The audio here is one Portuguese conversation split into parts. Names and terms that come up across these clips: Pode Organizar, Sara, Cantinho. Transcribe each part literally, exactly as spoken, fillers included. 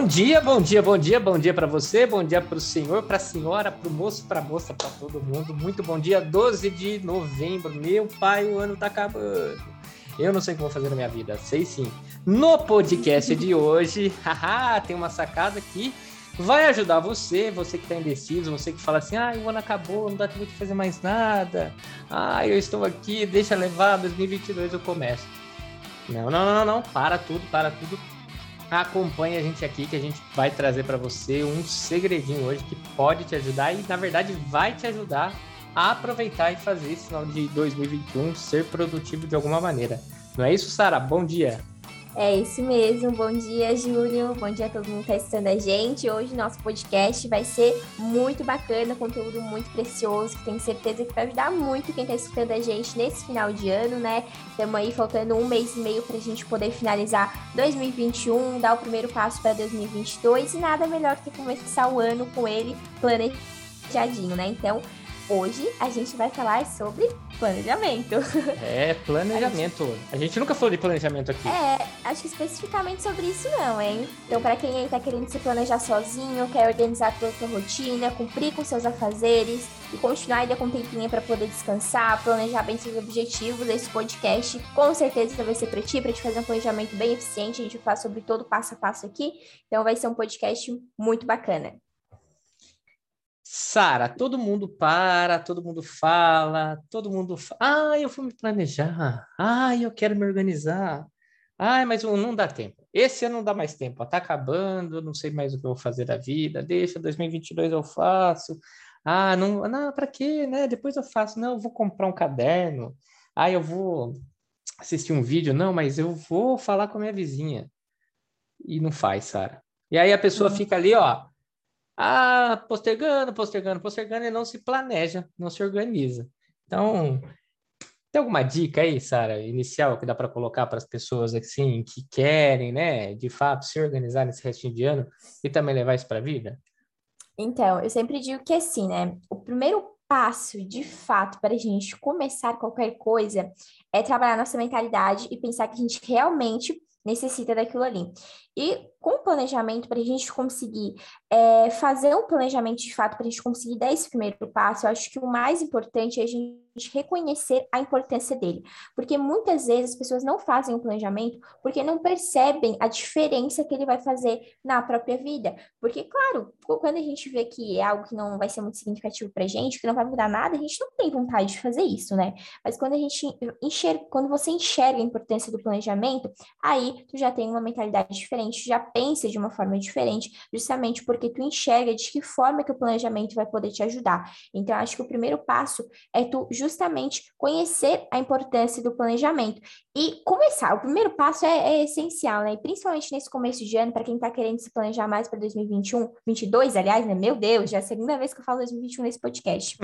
Bom dia, bom dia, bom dia, bom dia para você, bom dia para o senhor, para a senhora, para o moço, para a moça, para todo mundo. Muito bom dia, doze de novembro, meu pai, o ano tá acabando. Eu não sei o que vou fazer na minha vida, sei sim. No podcast de hoje, haha, tem uma sacada que vai ajudar você, você que tá indeciso, você que fala assim, ah, o ano acabou, não dá tempo de fazer mais nada, ah, eu estou aqui, deixa levar, dois mil e vinte e dois eu começo. Não, não, não, não, para tudo, para tudo. Acompanhe a gente aqui que a gente vai trazer para você um segredinho hoje que pode te ajudar e, na verdade, vai te ajudar a aproveitar e fazer esse final de dois mil e vinte e um ser produtivo de alguma maneira. Não é isso, Sara? Bom dia! É isso mesmo. Bom dia, Júnior. Bom dia a todo mundo que está assistindo a gente. Hoje nosso podcast vai ser muito bacana, conteúdo muito precioso, que tenho certeza que vai ajudar muito quem está escutando a gente nesse final de ano, né? Estamos aí faltando um mês e meio para a gente poder finalizar dois mil e vinte e um, dar o primeiro passo para dois mil e vinte e dois e nada melhor que começar o ano com ele planejadinho, né? Então, hoje a gente vai falar sobre planejamento. É, planejamento. A gente, a gente nunca falou de planejamento aqui. É, acho que especificamente sobre isso não, hein? Então, para quem aí tá querendo se planejar sozinho, quer organizar toda a sua rotina, cumprir com seus afazeres e continuar ainda com um tempinho para poder descansar, planejar bem seus objetivos, esse podcast com certeza vai ser para ti, para te fazer um planejamento bem eficiente. A gente vai falar sobre todo o passo a passo aqui. Então, vai ser um podcast muito bacana. Sara, todo mundo para, todo mundo fala, todo mundo fala, ah, eu vou me planejar, ah, eu quero me organizar, ah, mas não dá tempo, esse ano não dá mais tempo, ó, tá acabando, não sei mais o que eu vou fazer da vida, deixa, dois mil e vinte e dois eu faço, ah, não, não pra quê, né, depois eu faço, não, eu vou comprar um caderno, ah, eu vou assistir um vídeo, não, mas eu vou falar com a minha vizinha, e não faz, Sara, e aí a pessoa fica ali, ó, Ah, postergando, postergando, postergando e não se planeja, não se organiza. Então, tem alguma dica aí, Sara, inicial que dá para colocar para as pessoas assim que querem, né, de fato, se organizar nesse restinho de ano e também levar isso para a vida? Então, eu sempre digo que assim, né, o primeiro passo, de fato, para a gente começar qualquer coisa é trabalhar nossa mentalidade e pensar que a gente realmente necessita daquilo ali. E com o planejamento, para a gente conseguir é, fazer um planejamento de fato, para a gente conseguir dar esse primeiro passo, eu acho que o mais importante é a gente reconhecer a importância dele. Porque muitas vezes as pessoas não fazem o planejamento porque não percebem a diferença que ele vai fazer na própria vida. Porque, claro, quando a gente vê que é algo que não vai ser muito significativo para a gente, que não vai mudar nada, a gente não tem vontade de fazer isso, né? Mas quando a gente enxerga, quando você enxerga a importância do planejamento, aí tu já tem uma mentalidade diferente, já pensa de uma forma diferente, justamente porque tu enxerga de que forma que o planejamento vai poder te ajudar. Então, acho que o primeiro passo é tu justamente conhecer a importância do planejamento e começar. O primeiro passo é, é essencial, né? E principalmente nesse começo de ano, para quem tá querendo se planejar mais para dois mil e vinte e um, vinte e dois, aliás, né? Meu Deus, já é a segunda vez que eu falo dois mil e vinte e um nesse podcast.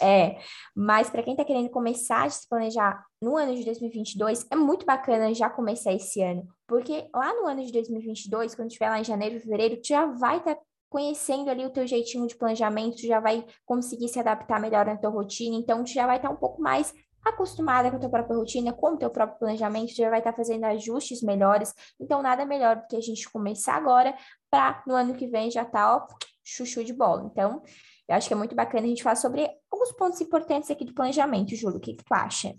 É, mas para quem tá querendo começar a se planejar no ano de dois mil e vinte e dois, é muito bacana já começar esse ano, porque lá no ano de dois mil e vinte e dois, quando estiver lá em janeiro, fevereiro, tu já vai estar tá conhecendo ali o teu jeitinho de planejamento, tu já vai conseguir se adaptar melhor na tua rotina, então tu já vai estar tá um pouco mais acostumada com a tua própria rotina, com o teu próprio planejamento, tu já vai estar tá fazendo ajustes melhores, então nada melhor do que a gente começar agora para no ano que vem já tá, ó, chuchu de bola. Então, eu acho que é muito bacana a gente falar sobre alguns pontos importantes aqui do planejamento, Júlio, o que, que tu acha?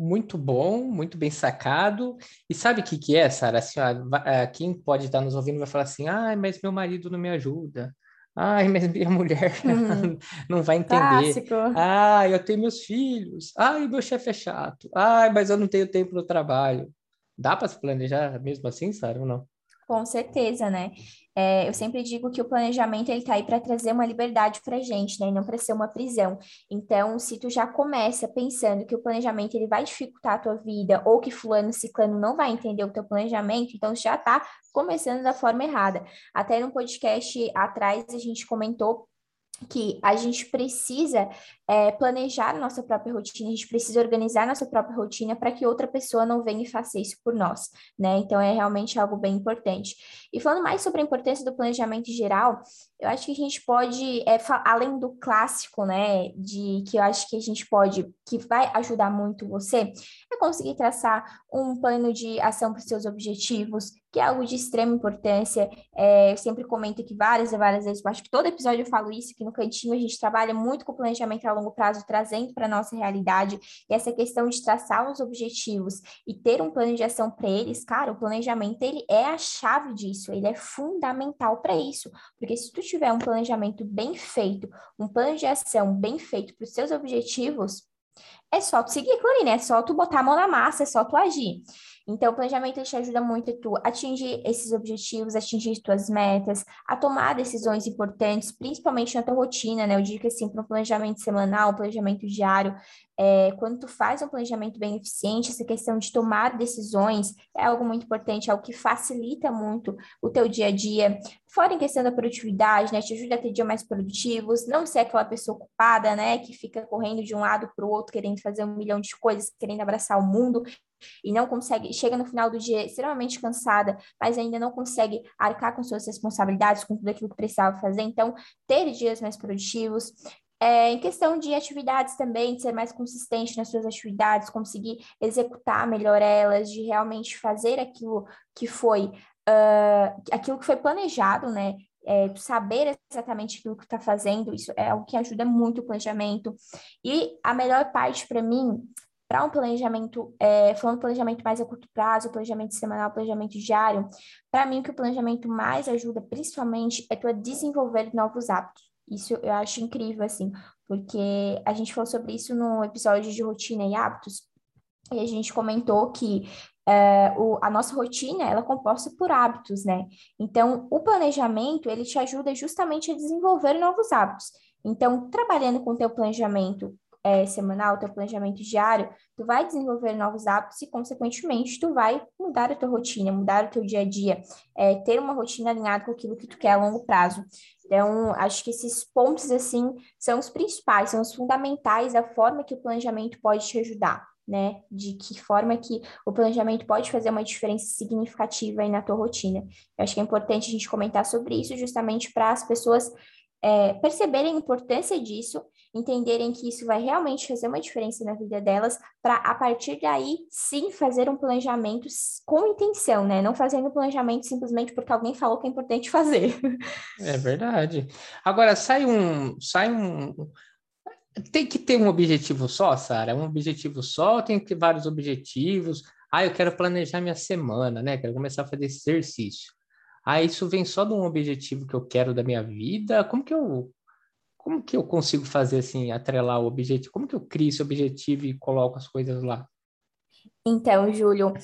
Muito bom, muito bem sacado. E sabe o que, que é, Sara? Assim, ó, quem pode estar nos ouvindo vai falar assim, ai, mas meu marido não me ajuda. Ai, mas minha mulher uhum. não vai entender. Clássico. Ai, eu tenho meus filhos. Ai, meu chefe é chato. Ai, mas eu não tenho tempo no trabalho. Dá para se planejar mesmo assim, Sara, ou não? Com certeza, né? É, eu sempre digo que o planejamento ele tá aí para trazer uma liberdade para a gente, né? E não para ser uma prisão. Então, se tu já começa pensando que o planejamento ele vai dificultar a tua vida ou que fulano, ciclano não vai entender o teu planejamento, então já tá começando da forma errada. Até no podcast atrás a gente comentou que a gente precisa é, planejar a nossa própria rotina, a gente precisa organizar a nossa própria rotina para que outra pessoa não venha e faça isso por nós, né? Então, é realmente algo bem importante. E falando mais sobre a importância do planejamento geral, eu acho que a gente pode, é, além do clássico, né, de que eu acho que a gente pode, que vai ajudar muito você, é conseguir traçar um plano de ação para os seus objetivos, que é algo de extrema importância. É, eu sempre comento aqui várias e várias vezes, eu acho que todo episódio eu falo isso, que no Cantinho a gente trabalha muito com o planejamento a longo prazo, trazendo para a nossa realidade, e essa questão de traçar os objetivos e ter um plano de ação para eles, cara, o planejamento, ele é a chave disso, ele é fundamental para isso, porque se tu tiver um planejamento bem feito, um plano de ação bem feito para os seus objetivos, é só tu seguir aquilo ali, né? É só tu botar a mão na massa, é só tu agir. Então, o planejamento te ajuda muito a tu atingir esses objetivos, atingir as tuas metas, a tomar decisões importantes, principalmente na tua rotina, né? Eu digo que, assim, para um planejamento semanal, um planejamento diário, é, quando tu faz um planejamento bem eficiente, essa questão de tomar decisões é algo muito importante, é algo que facilita muito o teu dia a dia. Fora em questão da produtividade, né? Te ajuda a ter dias mais produtivos, não ser aquela pessoa ocupada, né? Que fica correndo de um lado para o outro, querendo fazer um milhão de coisas, querendo abraçar o mundo, e não consegue, chega no final do dia extremamente cansada, mas ainda não consegue arcar com suas responsabilidades, com tudo aquilo que precisava fazer. Então, ter dias mais produtivos. É, em questão de atividades também, de ser mais consistente nas suas atividades, conseguir executar melhor elas, de realmente fazer aquilo que foi, uh, aquilo que foi planejado, né? É, saber exatamente aquilo que está fazendo, isso é algo que ajuda muito o planejamento. E a melhor parte para mim, para um planejamento, é, falando planejamento mais a curto prazo, planejamento semanal, planejamento diário, para mim o que o planejamento mais ajuda, principalmente, é tu a desenvolver novos hábitos. Isso eu acho incrível, assim, porque a gente falou sobre isso no episódio de rotina e hábitos, e a gente comentou que É, o, a nossa rotina, ela é composta por hábitos, né? Então, o planejamento, ele te ajuda justamente a desenvolver novos hábitos. Então, trabalhando com o teu planejamento é, semanal, teu planejamento diário, tu vai desenvolver novos hábitos e, consequentemente, tu vai mudar a tua rotina, mudar o teu dia a dia, é, ter uma rotina alinhada com aquilo que tu quer a longo prazo. Então, acho que esses pontos, assim, são os principais, são os fundamentais da forma que o planejamento pode te ajudar, né? De que forma que o planejamento pode fazer uma diferença significativa aí na tua rotina. Eu acho que é importante a gente comentar sobre isso justamente para as pessoas é, perceberem a importância disso, entenderem que isso vai realmente fazer uma diferença na vida delas, para a partir daí, sim, fazer um planejamento com intenção, né? Não fazendo um planejamento simplesmente porque alguém falou que é importante fazer. É verdade. Agora, sai um... Sai um... Tem que ter um objetivo só, Sara? Um objetivo só, tem que ter vários objetivos. Ah, eu quero planejar minha semana, né? Quero começar a fazer esse exercício. Ah, isso vem só de um objetivo que eu quero da minha vida? Como que eu, como que eu consigo fazer assim, atrelar o objetivo? Como que eu crio esse objetivo e coloco as coisas lá? Então, Júlio,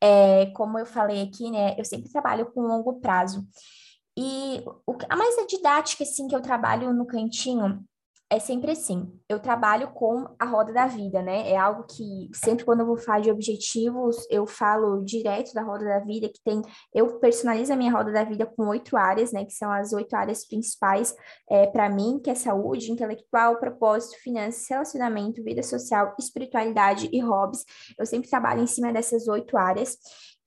é, como eu falei aqui, né? Eu sempre trabalho com longo prazo. E o, a mais a didática, assim, que eu trabalho no Cantinho... É sempre assim, eu trabalho com a roda da vida, né? É algo que sempre quando eu vou falar de objetivos, eu falo direto da roda da vida, que tem... Eu personalizo a minha roda da vida com oito áreas, né? Que são as oito áreas principais é, para mim, que é saúde, intelectual, propósito, finanças, relacionamento, vida social, espiritualidade e hobbies. Eu sempre trabalho em cima dessas oito áreas.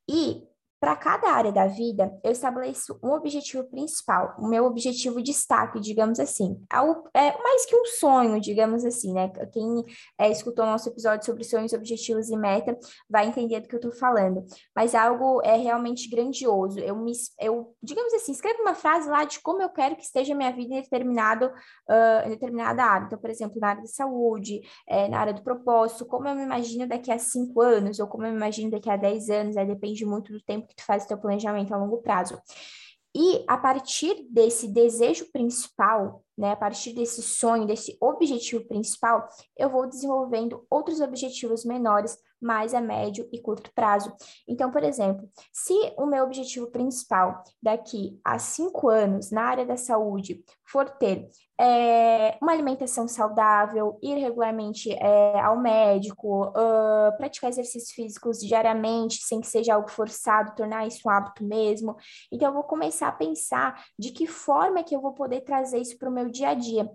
E... Para cada área da vida, eu estabeleço um objetivo principal, o meu objetivo de destaque, digamos assim. Algo, é, mais que um sonho, digamos assim, né? Quem é, escutou nosso episódio sobre sonhos, objetivos e meta vai entender do que eu estou falando. Mas algo é realmente grandioso. Eu, me, eu, digamos assim, escrevo uma frase lá de como eu quero que esteja a minha vida em, determinado, uh, em determinada área. Então, por exemplo, na área da saúde, é, na área do propósito, como eu me imagino daqui a cinco anos, ou como eu me imagino daqui a dez anos, aí depende muito do tempo que tu faz o teu planejamento a longo prazo. E a partir desse desejo principal, né, a partir desse sonho, desse objetivo principal, eu vou desenvolvendo outros objetivos menores, mais a médio e curto prazo. Então, por exemplo, se o meu objetivo principal daqui a cinco anos na área da saúde for ter é, uma alimentação saudável, ir regularmente é, ao médico, uh, praticar exercícios físicos diariamente, sem que seja algo forçado, tornar isso um hábito mesmo. Então, eu vou começar a pensar de que forma que eu vou poder trazer isso para o meu dia a dia.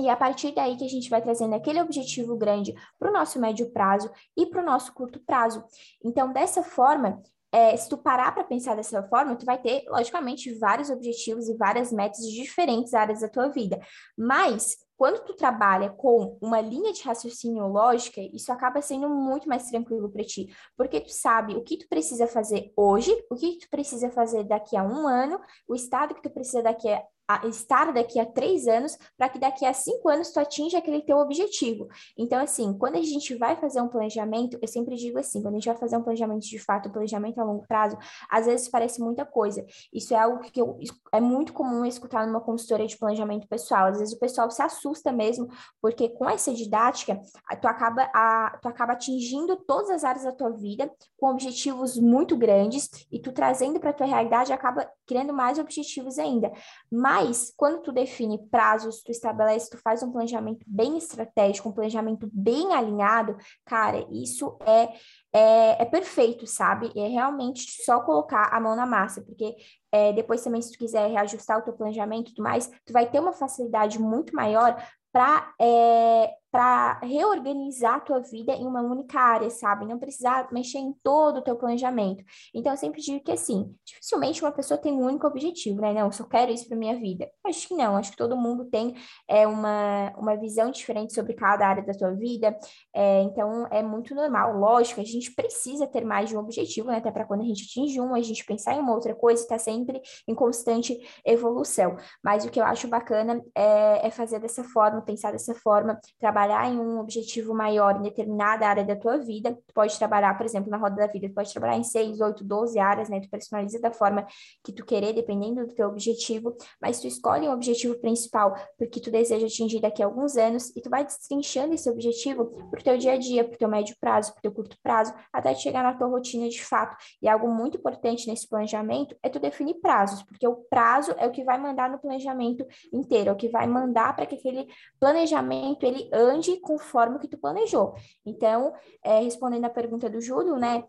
E é a partir daí que a gente vai trazendo aquele objetivo grande para o nosso médio prazo e para o nosso curto prazo. Então, dessa forma, é, se tu parar para pensar dessa forma, tu vai ter, logicamente, vários objetivos e várias metas de diferentes áreas da tua vida. Mas, quando tu trabalha com uma linha de raciocínio lógica, isso acaba sendo muito mais tranquilo para ti, porque tu sabe o que tu precisa fazer hoje, o que tu precisa fazer daqui a um ano, o estado que tu precisa daqui a A estar daqui a três anos, para que daqui a cinco anos tu atinja aquele teu objetivo. Então, assim, quando a gente vai fazer um planejamento, eu sempre digo assim, quando a gente vai fazer um planejamento de fato, um planejamento a longo prazo, às vezes parece muita coisa. Isso é algo que eu, é muito comum escutar numa consultoria de planejamento pessoal. Às vezes o pessoal se assusta mesmo, porque com essa didática, tu acaba, a, tu acaba atingindo todas as áreas da tua vida, com objetivos muito grandes, e tu trazendo para tua realidade, acaba criando mais objetivos ainda. Mas Mas, quando tu define prazos, tu estabelece, tu faz um planejamento bem estratégico, um planejamento bem alinhado, cara, isso é, é, é perfeito, sabe? É realmente só colocar a mão na massa, porque é, depois também, se tu quiser reajustar o teu planejamento e tudo mais, tu vai ter uma facilidade muito maior para é, para reorganizar a tua vida em uma única área, sabe? Não precisar mexer em todo o teu planejamento. Então, eu sempre digo que, assim, dificilmente uma pessoa tem um único objetivo, né? Não, eu só quero isso para minha vida. Acho que não. Acho que todo mundo tem é, uma, uma visão diferente sobre cada área da tua vida. É, então, é muito normal. Lógico, a gente precisa ter mais de um objetivo, né? Até para quando a gente atinge um, a gente pensar em uma outra coisa e tá sempre em constante evolução. Mas o que eu acho bacana é, é fazer dessa forma, pensar dessa forma, trabalhar em um objetivo maior em determinada área da tua vida. Tu pode trabalhar, por exemplo, na roda da vida, tu pode trabalhar em seis, oito, doze áreas, né? Tu personaliza da forma que tu querer, dependendo do teu objetivo, mas tu escolhe um objetivo principal porque tu deseja atingir daqui a alguns anos e tu vai destrinchando esse objetivo pro teu dia a dia, pro teu médio prazo, pro teu curto prazo, até chegar na tua rotina de fato. E algo muito importante nesse planejamento é tu definir prazos, porque o prazo é o que vai mandar no planejamento inteiro, é o que vai mandar para que aquele planejamento ele ande conforme o que tu planejou. Então, é, respondendo a pergunta do Júlio, né?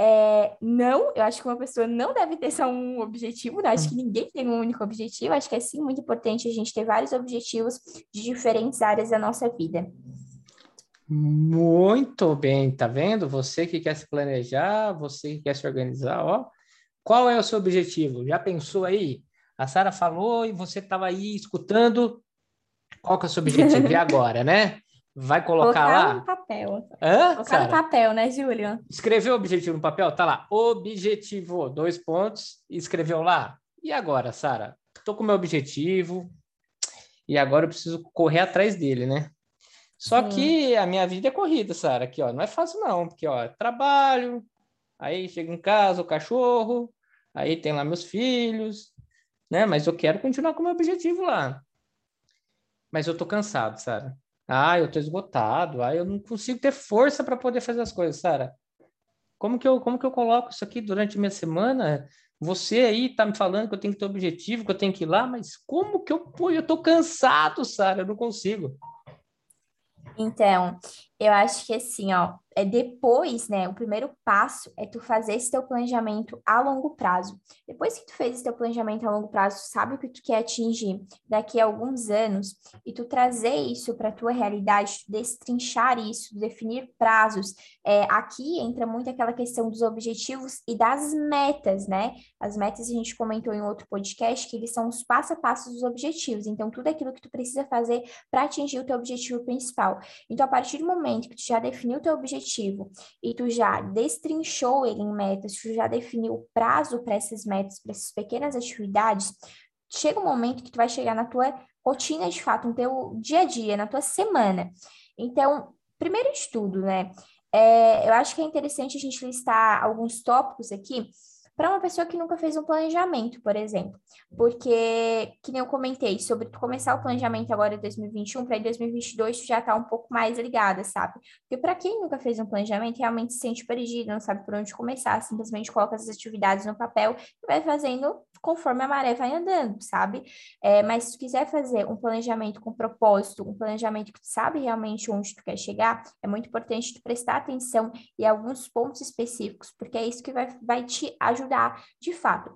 É, não, eu acho que uma pessoa não deve ter só um objetivo, né? Acho que ninguém tem um único objetivo. Acho que é sim muito importante a gente ter vários objetivos de diferentes áreas da nossa vida. Muito bem, tá vendo? Você que quer se planejar, você que quer se organizar, ó. Qual é o seu objetivo? Já pensou aí? A Sara falou e você estava aí escutando. Qual que é o seu objetivo? E agora, né? Vai colocar, colocar lá... no papel. Hã, colocar Sara? No papel, né, Júlio? Escreveu o objetivo no papel? Tá lá. Objetivo, dois pontos. Escreveu lá. E agora, Sara? Tô com o meu objetivo. E agora eu preciso correr atrás dele, né? Só Sim. que a minha vida é corrida, Sara. Aqui, ó, não é fácil não. Porque, ó, trabalho. Aí chego em casa, o cachorro. Aí tem lá meus filhos. Né? Mas eu quero continuar com o meu objetivo lá. Mas eu tô cansado, Sara. Ah, eu tô esgotado. Ah, eu não consigo ter força para poder fazer as coisas, Sara. Como que eu, como que eu coloco isso aqui durante a minha semana? Você aí tá me falando que eu tenho que ter objetivo, que eu tenho que ir lá, mas como que eu pô, eu tô cansado, Sara, eu não consigo. Então, eu acho que assim, ó, é depois, né, o primeiro passo é tu fazer esse teu planejamento a longo prazo. Depois que tu fez esse teu planejamento a longo prazo, tu sabe o que tu quer atingir daqui a alguns anos e tu trazer isso para tua realidade, tu destrinchar isso, definir prazos. É, aqui entra muito aquela questão dos objetivos e das metas, né? As metas a gente comentou em outro podcast que eles são os passo a passo dos objetivos. Então, tudo aquilo que tu precisa fazer para atingir o teu objetivo principal. Então, a partir do momento que tu já definiu o teu objetivo e tu já destrinchou ele em metas, tu já definiu o prazo para essas metas, para essas pequenas atividades, chega um momento que tu vai chegar na tua rotina de fato, no teu dia a dia, na tua semana. Então, primeiro de tudo, né, é, eu acho que é interessante a gente listar alguns tópicos aqui para uma pessoa que nunca fez um planejamento, por exemplo. Porque, que nem eu comentei, sobre tu começar o planejamento agora em dois mil e vinte e um, para em dois mil e vinte e dois tu já tá um pouco mais ligada, sabe? Porque para quem nunca fez um planejamento, realmente se sente perdido, não sabe por onde começar, simplesmente coloca as atividades no papel e vai fazendo conforme a maré vai andando, sabe? É, mas se tu quiser fazer um planejamento com propósito, um planejamento que tu sabe realmente onde tu quer chegar, é muito importante tu prestar atenção em alguns pontos específicos, porque é isso que vai, vai te ajudar de fato.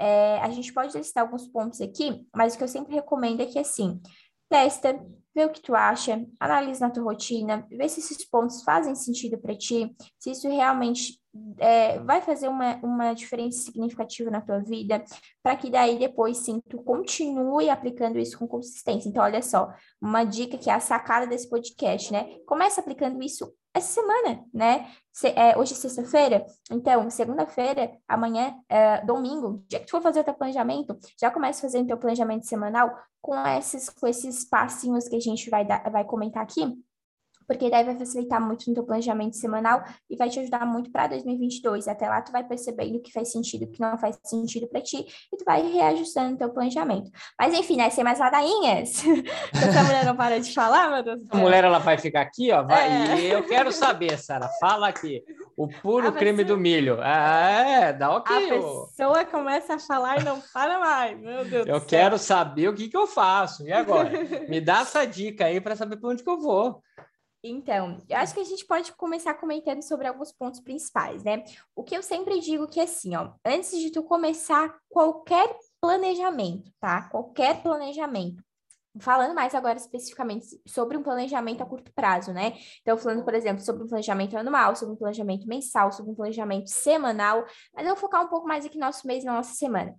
É, a gente pode listar alguns pontos aqui, mas o que eu sempre recomendo é que, assim, testa, vê o que tu acha, analisa na tua rotina, vê se esses pontos fazem sentido para ti, se isso realmente é, vai fazer uma, uma diferença significativa na tua vida, para que daí depois sim tu continue aplicando isso com consistência. Então, olha só, uma dica que é a sacada desse podcast, né? Começa aplicando isso essa semana, né? Se, é, hoje é sexta-feira, então, segunda-feira, amanhã, é, domingo, dia que tu for fazer o teu planejamento, já começa fazendo o teu planejamento semanal com esses, com esses passinhos que a gente vai, dar, vai comentar aqui, porque daí vai facilitar muito no teu planejamento semanal e vai te ajudar muito para dois mil e vinte e dois. Até lá, tu vai percebendo o que faz sentido, o que não faz sentido para ti, e tu vai reajustando o teu planejamento. Mas, enfim, né? Sem mais ladainhas. Essa mulher não para de falar, meu Deus do céu. A mulher, ela vai ficar aqui, ó. Vai. É. E eu quero saber, Sara, fala aqui. O puro pessoa... creme do milho. É, dá ok. A pessoa começa a falar e não para mais. Meu Deus eu do céu. Eu quero saber o que que eu faço. E agora? Me dá essa dica aí para saber para onde que eu vou. Então, eu acho que a gente pode começar comentando sobre alguns pontos principais, né? O que eu sempre digo que é assim, ó, antes de tu começar qualquer planejamento, tá? Qualquer planejamento. Falando mais agora especificamente sobre um planejamento a curto prazo, né? Então, falando, por exemplo, sobre um planejamento anual, sobre um planejamento mensal, sobre um planejamento semanal, mas eu vou focar um pouco mais aqui no nosso mês, na nossa semana.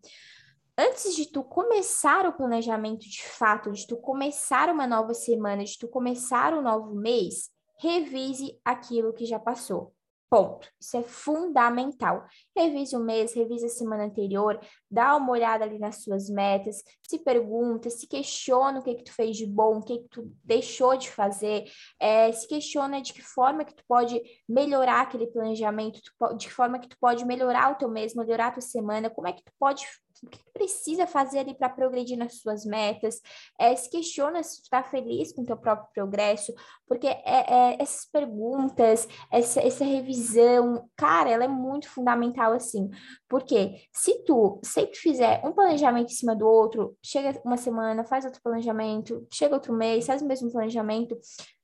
Antes de tu começar o planejamento de fato, de tu começar uma nova semana, de tu começar um novo mês, revise aquilo que já passou. Ponto. Isso é fundamental. Revise o mês, revise a semana anterior, dá uma olhada ali nas suas metas, se pergunta, se questiona o que que tu fez de bom, o que que tu deixou de fazer, é, se questiona de que forma que tu pode melhorar aquele planejamento, tu, de que forma que tu pode melhorar o teu mês, melhorar a tua semana, como é que tu pode... O que tu precisa fazer ali para progredir nas suas metas? É, se questiona se tu está feliz com o teu próprio progresso, porque é, é, essas perguntas, essa, essa revisão, cara, ela é muito fundamental, assim. Porque se tu sempre fizer um planejamento em cima do outro, chega uma semana, faz outro planejamento, chega outro mês, faz o mesmo planejamento...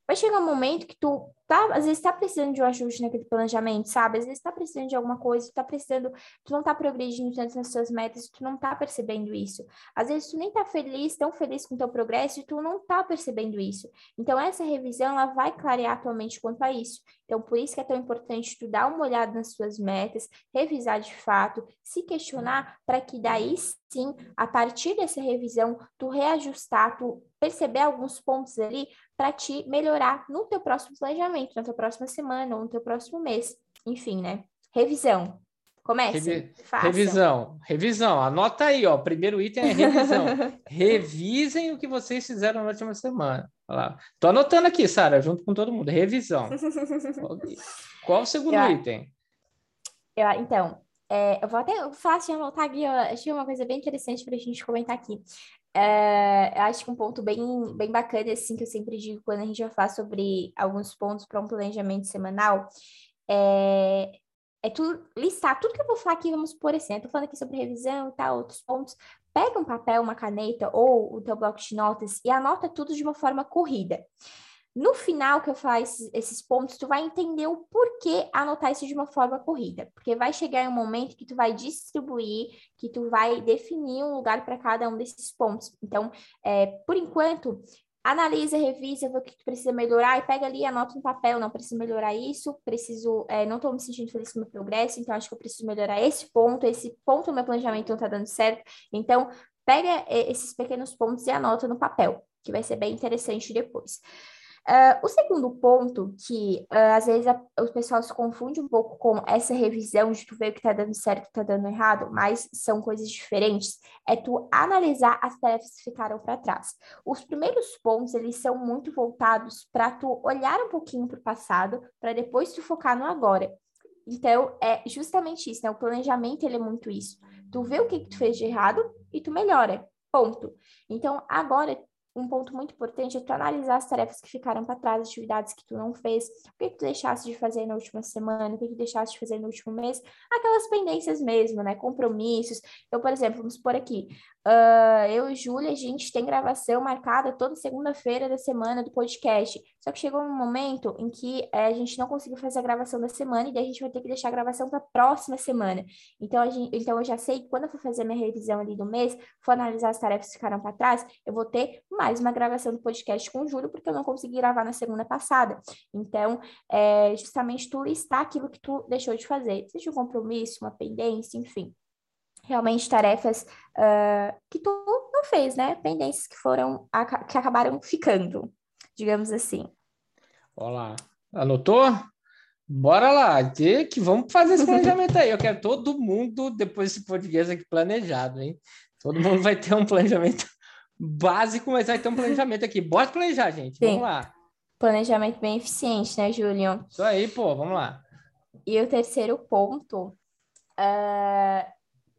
Vai chegar um momento que tu, tá, às vezes, tá precisando de um ajuste naquele planejamento, sabe? Às vezes tá precisando de alguma coisa, tu tá precisando, tu não tá progredindo tanto nas suas metas, tu não tá percebendo isso. Às vezes tu nem tá feliz, tão feliz com o teu progresso e tu não tá percebendo isso. Então essa revisão, ela vai clarear a tua mente quanto a isso. Então por isso que é tão importante tu dar uma olhada nas suas metas, revisar de fato, se questionar, para que daí sim, a partir dessa revisão, tu reajustar, tu perceber alguns pontos ali, para te melhorar no teu próximo planejamento, na tua próxima semana ou no teu próximo mês. Enfim, né? Revisão. Comece. Revi... Revisão. Revisão. Anota aí, ó. O primeiro item é revisão. Revisem o que vocês fizeram na última semana. Olha lá. Tô anotando aqui, Sara, junto com todo mundo. Revisão. Qual o segundo eu... item? Eu... Então, é... eu vou até eu faço de anotar aqui. Eu achei uma coisa bem interessante para a gente comentar aqui. Uh, eu acho que um ponto bem, bem bacana, assim, que eu sempre digo quando a gente vai falar sobre alguns pontos para um planejamento semanal, é, é tu listar tudo que eu vou falar aqui, vamos por assim, eu tô falando aqui sobre revisão e tal, outros pontos, pega um papel, uma caneta ou o teu bloco de notas e anota tudo de uma forma corrida. No final que eu falar esses, esses pontos, tu vai entender o porquê anotar isso de uma forma corrida, porque vai chegar um momento que tu vai distribuir, que tu vai definir um lugar para cada um desses pontos. Então, é, por enquanto, analisa, revisa, vê o que tu precisa melhorar e pega ali, anota no papel, não preciso melhorar isso, preciso, é, não estou me sentindo feliz com o meu progresso, então acho que eu preciso melhorar esse ponto, esse ponto no meu planejamento não está dando certo. Então, pega esses pequenos pontos e anota no papel, que vai ser bem interessante depois. Uh, o segundo ponto, que uh, às vezes a, o pessoal se confunde um pouco com essa revisão de tu ver o que tá dando certo, o que tá dando errado, mas são coisas diferentes, é tu analisar as tarefas que ficaram para trás. Os primeiros pontos, eles são muito voltados para tu olhar um pouquinho pro passado, para depois tu focar no agora. Então, é justamente isso, né? O planejamento, ele é muito isso. Tu vê o que, que tu fez de errado e tu melhora, ponto. Então, agora... Um ponto muito importante é tu analisar as tarefas que ficaram para trás, atividades que tu não fez, o que tu deixaste de fazer na última semana, o que tu deixaste de fazer no último mês, aquelas pendências mesmo, né? Compromissos. Eu, por exemplo, vamos por aqui, uh, eu e Júlia, a gente tem gravação marcada toda segunda-feira da semana do podcast, só que chegou um momento em que é, a gente não conseguiu fazer a gravação da semana e daí a gente vai ter que deixar a gravação para a próxima semana. Então, a gente, então, eu já sei que quando eu for fazer minha revisão ali do mês, for analisar as tarefas que ficaram para trás, eu vou ter uma mais uma gravação do podcast com o Júlio, porque eu não consegui gravar na segunda passada. Então, é justamente tu listar aquilo que tu deixou de fazer. Seja um compromisso, uma pendência, enfim. Realmente tarefas uh, que tu não fez, né? Pendências que foram, que acabaram ficando, digamos assim. Olá, anotou? Bora lá, que, que vamos fazer esse planejamento aí. Eu quero todo mundo, depois desse podcast aqui, planejado, hein? Todo mundo vai ter um planejamento básico, mas vai ter um planejamento aqui. Bora planejar, gente. Sim. Vamos lá. Planejamento bem eficiente, né, Júlio? Isso aí, pô, vamos lá. E o terceiro ponto, uh,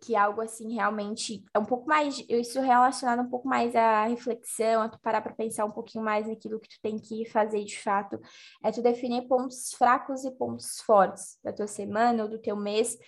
que é algo assim realmente, é um pouco mais, isso relacionado um pouco mais à reflexão, a tu parar para pensar um pouquinho mais naquilo que tu tem que fazer de fato, é tu definir pontos fracos e pontos fortes da tua semana ou do teu mês.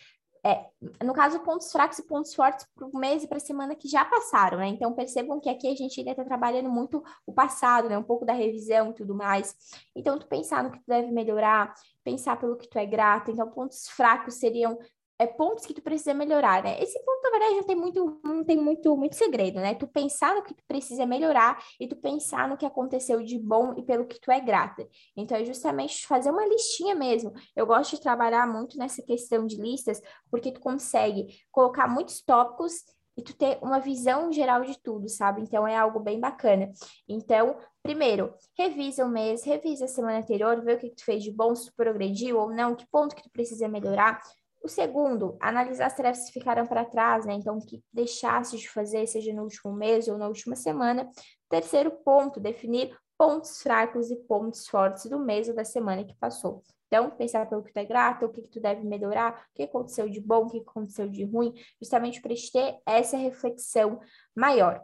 É, no caso, pontos fracos e pontos fortes para o mês e para a semana que já passaram, né? Então, percebam que aqui a gente ainda está trabalhando muito o passado, né? Um pouco da revisão e tudo mais. Então, tu pensar no que tu deve melhorar, pensar pelo que tu é grato. Então, pontos fracos seriam é, pontos que tu precisa melhorar, né? Esse ponto, na verdade, não tem muito, não tem muito, muito segredo, né? Tu pensar no que tu precisa melhorar e tu pensar no que aconteceu de bom e pelo que tu é grata. Então, é justamente fazer uma listinha mesmo. Eu gosto de trabalhar muito nessa questão de listas, porque tu consegue colocar muitos tópicos e tu ter uma visão geral de tudo, sabe? Então, é algo bem bacana. Então, primeiro, revisa o mês, revisa a semana anterior, vê o que tu fez de bom, se tu progrediu ou não, que ponto que tu precisa melhorar. O segundo, analisar as tarefas que ficaram para trás, né? Então, o que deixasse de fazer, seja no último mês ou na última semana. Terceiro ponto, definir pontos fracos e pontos fortes do mês ou da semana que passou. Então, pensar pelo que tu é grata, o que, que tu deve melhorar, o que aconteceu de bom, o que aconteceu de ruim, justamente para ter essa reflexão maior.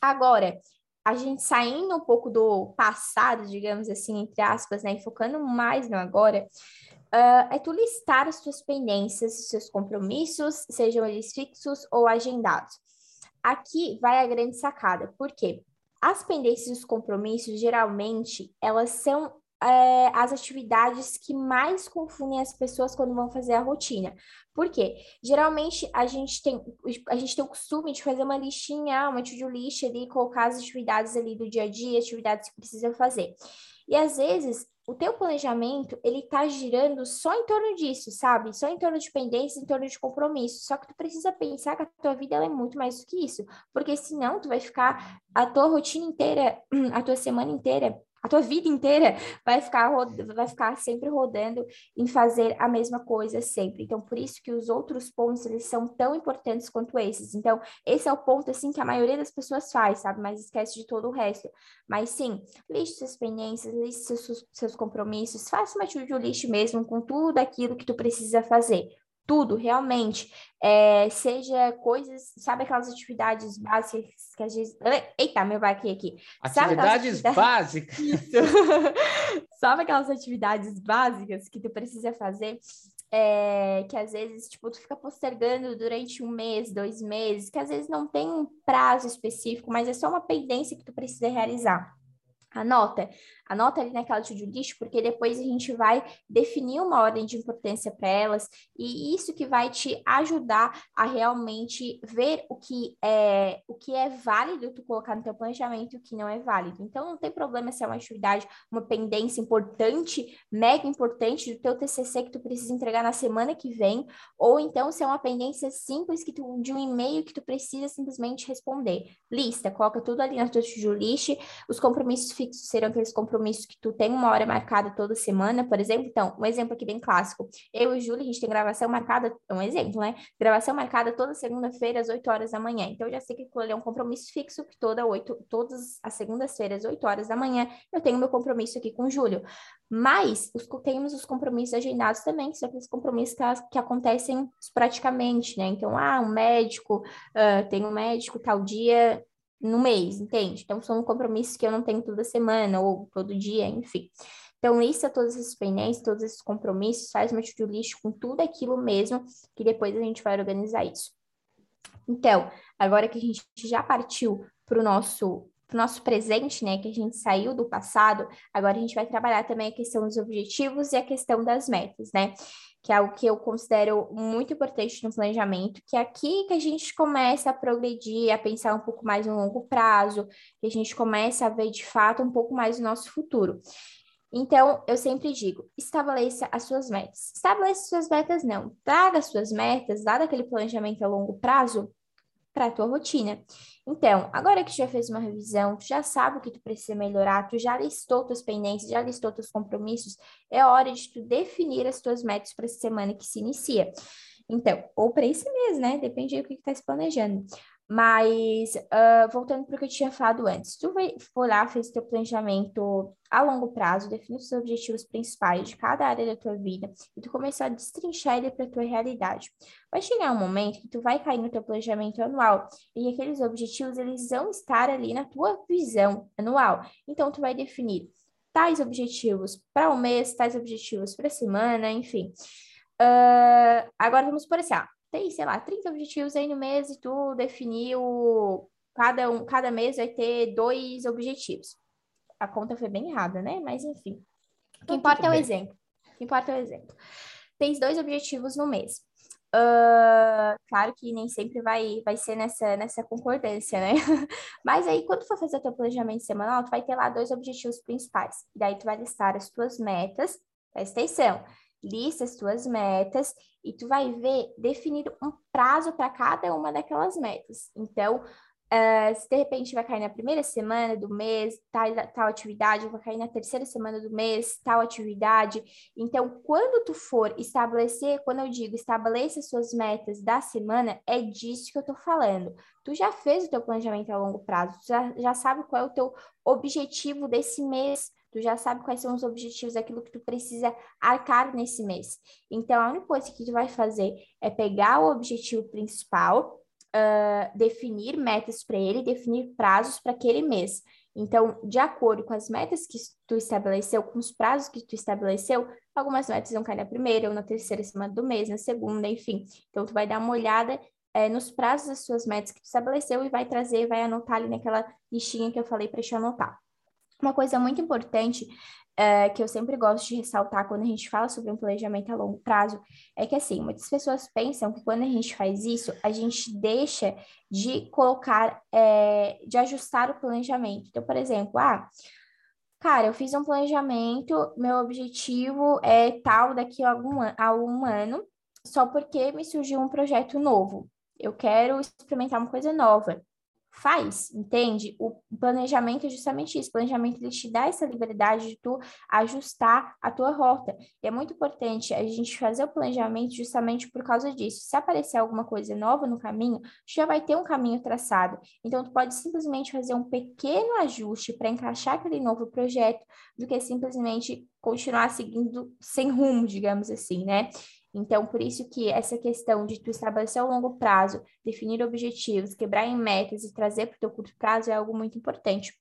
Agora, a gente saindo um pouco do passado, digamos assim, entre aspas, né? E focando mais no agora. Uh, é tu listar as tuas pendências, os seus compromissos, sejam eles fixos ou agendados. Aqui vai a grande sacada, porque as pendências e os compromissos, geralmente, elas são é, as atividades que mais confundem as pessoas quando vão fazer a rotina. Por quê? Geralmente, a gente tem, a gente tem o costume de fazer uma listinha, uma to-do list ali, colocar as atividades ali do dia a dia, atividades que precisa fazer. E, às vezes, o teu planejamento, ele tá girando só em torno disso, sabe? Só em torno de pendências, em torno de compromissos. Só que tu precisa pensar que a tua vida ela é muito mais do que isso. Porque senão tu vai ficar, a tua rotina inteira, a tua semana inteira, a tua vida inteira vai ficar, vai ficar sempre rodando em fazer a mesma coisa sempre. Então, por isso que os outros pontos, eles são tão importantes quanto esses. Então, esse é o ponto, assim, que a maioria das pessoas faz, sabe? Mas esquece de todo o resto. Mas, sim, liste suas pendências, liste seus, seus compromissos, faça uma to-do list mesmo com tudo aquilo que tu precisa fazer. Tudo, realmente, é, seja coisas, sabe aquelas atividades básicas que às vezes... Eita, meu baque aqui. Sabe atividades, atividades básicas? Isso. Sabe aquelas atividades básicas que tu precisa fazer, é, que às vezes, tipo, tu fica postergando durante um mês, dois meses, que às vezes não tem um prazo específico, mas é só uma pendência que tu precisa realizar. Anota, anota ali naquela to-do list, porque depois a gente vai definir uma ordem de importância para elas, e isso que vai te ajudar a realmente ver o que é, o que é válido tu colocar no teu planejamento e o que não é válido. Então, não tem problema se é uma atividade, uma pendência importante, mega importante do teu T C C que tu precisa entregar na semana que vem, ou então se é uma pendência simples que tu, de um e-mail que tu precisa simplesmente responder. Lista, coloca tudo ali na tua to-do list, os compromissos fixos serão aqueles compromissos que tu tem uma hora marcada toda semana, por exemplo. Então, um exemplo aqui bem clássico. Eu e o Júlio, a gente tem gravação marcada, é um exemplo, né? Gravação marcada toda segunda-feira, às oito horas da manhã. Então, eu já sei que aquilo ali é um compromisso fixo, que toda oito, todas as segundas-feiras, oito horas da manhã, eu tenho meu compromisso aqui com o Júlio. Mas, os, temos os compromissos agendados também, que são aqueles compromissos que, que acontecem praticamente, né? Então, ah, um médico, uh, tem um médico tal dia... no mês, entende? Então, são compromissos que eu não tenho toda semana ou todo dia, enfim. Então, lista todas essas pendências, todos esses compromissos, faz uma to-do list com tudo aquilo mesmo, que depois a gente vai organizar isso. Então, agora que a gente já partiu para o nosso para o nosso presente, né, que a gente saiu do passado, agora a gente vai trabalhar também a questão dos objetivos e a questão das metas, né? Que é algo que eu considero muito importante no planejamento, que é aqui que a gente começa a progredir, a pensar um pouco mais no longo prazo, que a gente começa a ver, de fato, um pouco mais o nosso futuro. Então, eu sempre digo, estabeleça as suas metas. Estabeleça as suas metas, não. Traga as suas metas, dado aquele planejamento a longo prazo, para a tua rotina. Então, agora que tu já fez uma revisão, tu já sabe o que tu precisa melhorar, tu já listou tuas pendências, já listou teus compromissos, é hora de tu definir as tuas metas para essa semana que se inicia. Então, ou para esse mês, né? Depende do que tu tá se planejando. Mas, uh, voltando para o que eu tinha falado antes, tu foi lá, fez teu planejamento a longo prazo, definiu os objetivos principais de cada área da tua vida e tu começou a destrinchar ele para a tua realidade. Vai chegar um momento que tu vai cair no teu planejamento anual e aqueles objetivos, eles vão estar ali na tua visão anual. Então, tu vai definir tais objetivos para o mês, tais objetivos para a semana, enfim. Uh, agora, vamos por assim, ó. Tem, sei lá, trinta objetivos aí no mês e tu definiu, cada, um, cada mês vai ter dois objetivos. A conta foi bem errada, né? Mas enfim, o que importa é o exemplo. O que importa é o exemplo. Tens dois objetivos no mês. Uh, claro que nem sempre vai, vai ser nessa, nessa concordância, né? Mas aí, quando for fazer o teu planejamento semanal, tu vai ter lá dois objetivos principais. E daí tu vai listar as tuas metas, presta atenção. Lista as tuas metas e tu vai ver definido um prazo para cada uma daquelas metas. Então, uh, se de repente vai cair na primeira semana do mês, tal, tal atividade, vai cair na terceira semana do mês, tal atividade. Então, quando tu for estabelecer, quando eu digo estabeleça as suas metas da semana, é disso que eu tô falando. Tu já fez o teu planejamento a longo prazo, tu já, já sabe qual é o teu objetivo desse mês, tu já sabe quais são os objetivos, aquilo que tu precisa arcar nesse mês. Então, a única coisa que tu vai fazer é pegar o objetivo principal, uh, definir metas para ele, definir prazos para aquele mês. Então, de acordo com as metas que tu estabeleceu, com os prazos que tu estabeleceu, algumas metas vão cair na primeira ou na terceira semana do mês, na segunda, enfim. Então, tu vai dar uma olhada É, nos prazos das suas metas que tu estabeleceu e vai trazer, vai anotar ali naquela listinha que eu falei para te anotar. Uma coisa muito importante é, que eu sempre gosto de ressaltar quando a gente fala sobre um planejamento a longo prazo é que, assim, muitas pessoas pensam que quando a gente faz isso, a gente deixa de colocar, é, de ajustar o planejamento. Então, por exemplo, ah, cara, eu fiz um planejamento, meu objetivo é tal daqui a algum an- a um ano, só porque me surgiu um projeto novo. Eu quero experimentar uma coisa nova. Faz, entende? O planejamento é justamente isso. O planejamento ele te dá essa liberdade de tu ajustar a tua rota. E é muito importante a gente fazer o planejamento justamente por causa disso. Se aparecer alguma coisa nova no caminho, tu já vai ter um caminho traçado. Então, tu pode simplesmente fazer um pequeno ajuste para encaixar aquele novo projeto do que simplesmente continuar seguindo sem rumo, digamos assim, né? Então, por isso que essa questão de tu estabelecer o longo prazo, definir objetivos, quebrar em metas e trazer para o teu curto prazo é algo muito importante.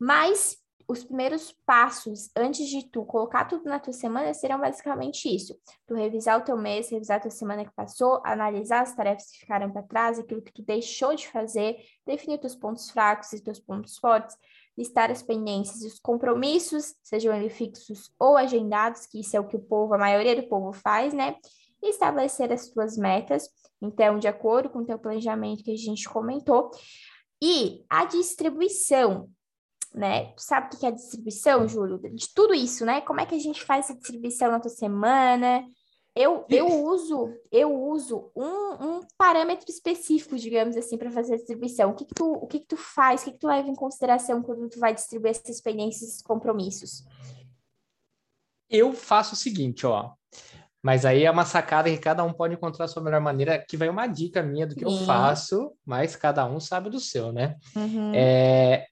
Mas os primeiros passos, antes de tu colocar tudo na tua semana, serão basicamente isso. Tu revisar o teu mês, revisar a tua semana que passou, analisar as tarefas que ficaram para trás, aquilo que tu deixou de fazer, definir teus pontos fracos e teus pontos fortes, listar as pendências e os compromissos, sejam eles fixos ou agendados, que isso é o que o povo, a maioria do povo faz, né? E estabelecer as tuas metas, então, de acordo com o teu planejamento que a gente comentou. E a distribuição, né? Sabe o que é a distribuição, Júlio? De tudo isso, né? Como é que a gente faz essa distribuição na tua semana? Eu, eu uso, eu uso um, um parâmetro específico, digamos assim, para fazer a distribuição. O que que tu, o que que tu faz? O que que tu leva em consideração quando tu vai distribuir essas pendências, esses compromissos? Eu faço o seguinte, ó. Mas aí é uma sacada que cada um pode encontrar a sua melhor maneira. Que vai uma dica minha do que Sim. eu faço, mas cada um sabe do seu, né? Uhum. É,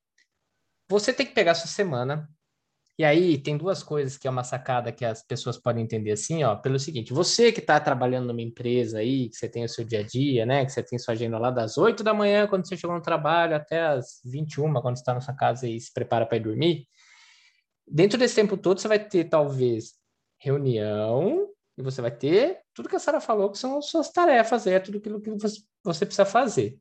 você tem que pegar a sua semana. E aí, tem duas coisas que é uma sacada que as pessoas podem entender assim, ó, pelo seguinte, você que está trabalhando numa empresa aí, que você tem o seu dia a dia, né, que você tem sua agenda lá das oito da manhã, quando você chegou no trabalho, até as vinte e uma, quando você está na sua casa e se prepara para ir dormir, dentro desse tempo todo você vai ter, talvez, reunião, e você vai ter tudo que a Sara falou, que são as suas tarefas, é tudo aquilo que você precisa fazer.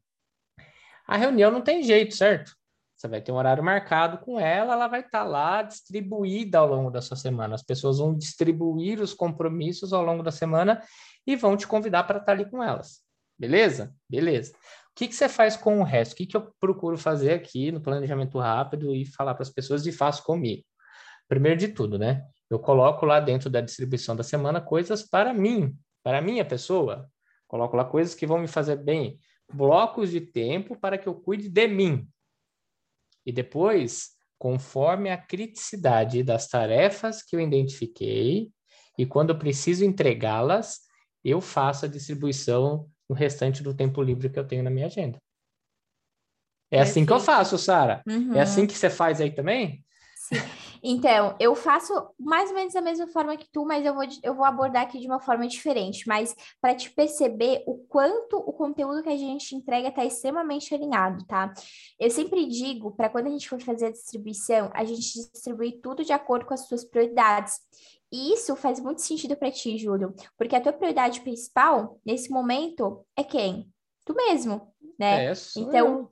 A reunião não tem jeito, certo? Você vai ter um horário marcado com ela, ela vai estar lá distribuída ao longo da sua semana. As pessoas vão distribuir os compromissos ao longo da semana e vão te convidar para estar ali com elas. Beleza? Beleza. O que, que você faz com o resto? O que, que eu procuro fazer aqui no planejamento rápido e falar para as pessoas e faço comigo? Primeiro de tudo, né? Eu coloco lá dentro da distribuição da semana coisas para mim, para a minha pessoa. Coloco lá coisas que vão me fazer bem. Blocos de tempo para que eu cuide de mim. E depois, conforme a criticidade das tarefas que eu identifiquei, e quando eu preciso entregá-las, eu faço a distribuição no restante do tempo livre que eu tenho na minha agenda. É, é assim sim. que eu faço, Sara. Uhum. É assim que você faz aí também? Sim. Então, eu faço mais ou menos da mesma forma que tu, mas eu vou, eu vou abordar aqui de uma forma diferente, mas para te perceber o quanto o conteúdo que a gente entrega está extremamente alinhado, tá? Eu sempre digo, para quando a gente for fazer a distribuição, a gente distribui tudo de acordo com as suas prioridades. E isso faz muito sentido para ti, Júlio, porque a tua prioridade principal, nesse momento, é quem? Tu mesmo, né? É, sou então,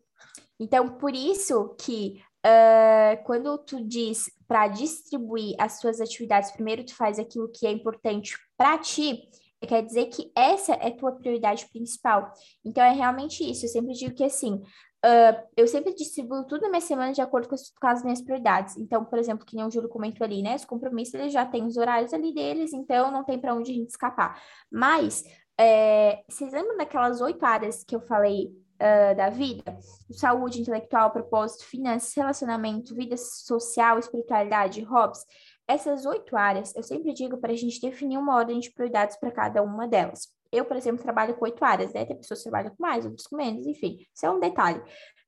então, por isso que... Uh, quando tu diz para distribuir as suas atividades, primeiro tu faz aquilo que é importante para ti, quer dizer que essa é tua prioridade principal. Então é realmente isso, eu sempre digo que assim, uh, eu sempre distribuo tudo na minha semana de acordo com as, com as minhas prioridades. Então, por exemplo, que nem o Júlio comentou ali, né, os compromissos eles já têm os horários ali deles, então não tem para onde a gente escapar. Mas, é, vocês lembram daquelas oito áreas que eu falei da vida? Saúde, intelectual, propósito, finanças, relacionamento, vida social, espiritualidade, hobbies. Essas oito áreas, eu sempre digo para a gente definir uma ordem de prioridades para cada uma delas. Eu, por exemplo, trabalho com oito áreas, né? Tem pessoas que trabalham com mais, outras com menos, enfim. Isso é um detalhe.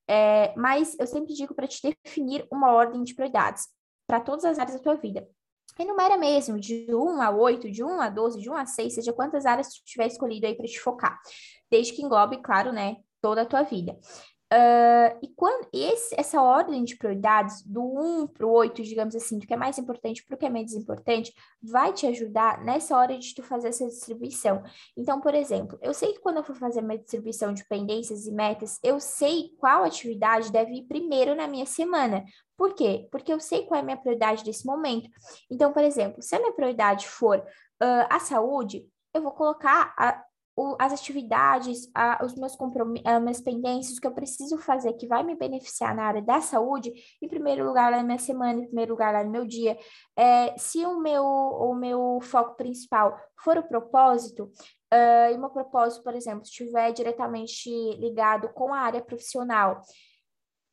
É, mas eu sempre digo para te definir uma ordem de prioridades para todas as áreas da tua vida. Enumera mesmo, de um a oito, de um a doze, de um a seis, seja quantas áreas tu tiver escolhido aí para te focar. Desde que englobe, claro, né? Toda a tua vida. Uh, e quando esse, essa ordem de prioridades, do um para o oito, digamos assim, do que é mais importante para o que é menos importante, vai te ajudar nessa hora de tu fazer essa distribuição. Então, por exemplo, eu sei que quando eu for fazer minha distribuição de pendências e metas, eu sei qual atividade deve ir primeiro na minha semana. Por quê? Porque eu sei qual é a minha prioridade nesse momento. Então, por exemplo, se a minha prioridade for uh, a saúde, eu vou colocar a as atividades, os meus compromissos, as minhas pendências, o que eu preciso fazer que vai me beneficiar na área da saúde, em primeiro lugar lá na minha semana, em primeiro lugar lá no meu dia. É, se o meu, o meu foco principal for o propósito, uh, e o meu propósito, por exemplo, estiver diretamente ligado com a área profissional,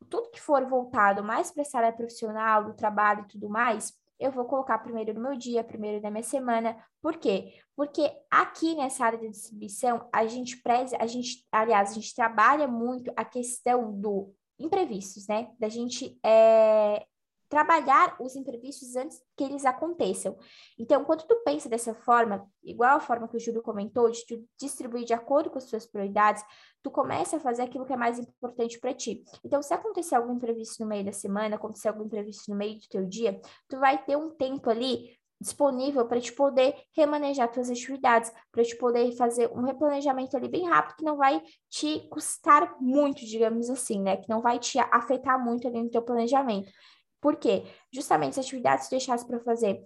tudo que for voltado mais para essa área profissional, do trabalho e tudo mais, eu vou colocar primeiro no meu dia, primeiro na minha semana. Por quê? Porque aqui nessa área de distribuição, a gente preza, a gente, aliás, a gente trabalha muito a questão do imprevistos, né? Da gente é, trabalhar os imprevistos antes que eles aconteçam. Então, quando tu pensa dessa forma, igual a forma que o Júlio comentou, de tu distribuir de acordo com as suas prioridades, tu começa a fazer aquilo que é mais importante para ti. Então, se acontecer algum imprevisto no meio da semana, acontecer algum imprevisto no meio do teu dia, tu vai ter um tempo ali disponível para te poder remanejar tuas atividades, para te poder fazer um replanejamento ali bem rápido, que não vai te custar muito, digamos assim, né? Que não vai te afetar muito ali no teu planejamento. Por quê? Justamente, se as atividades tu deixasse para fazer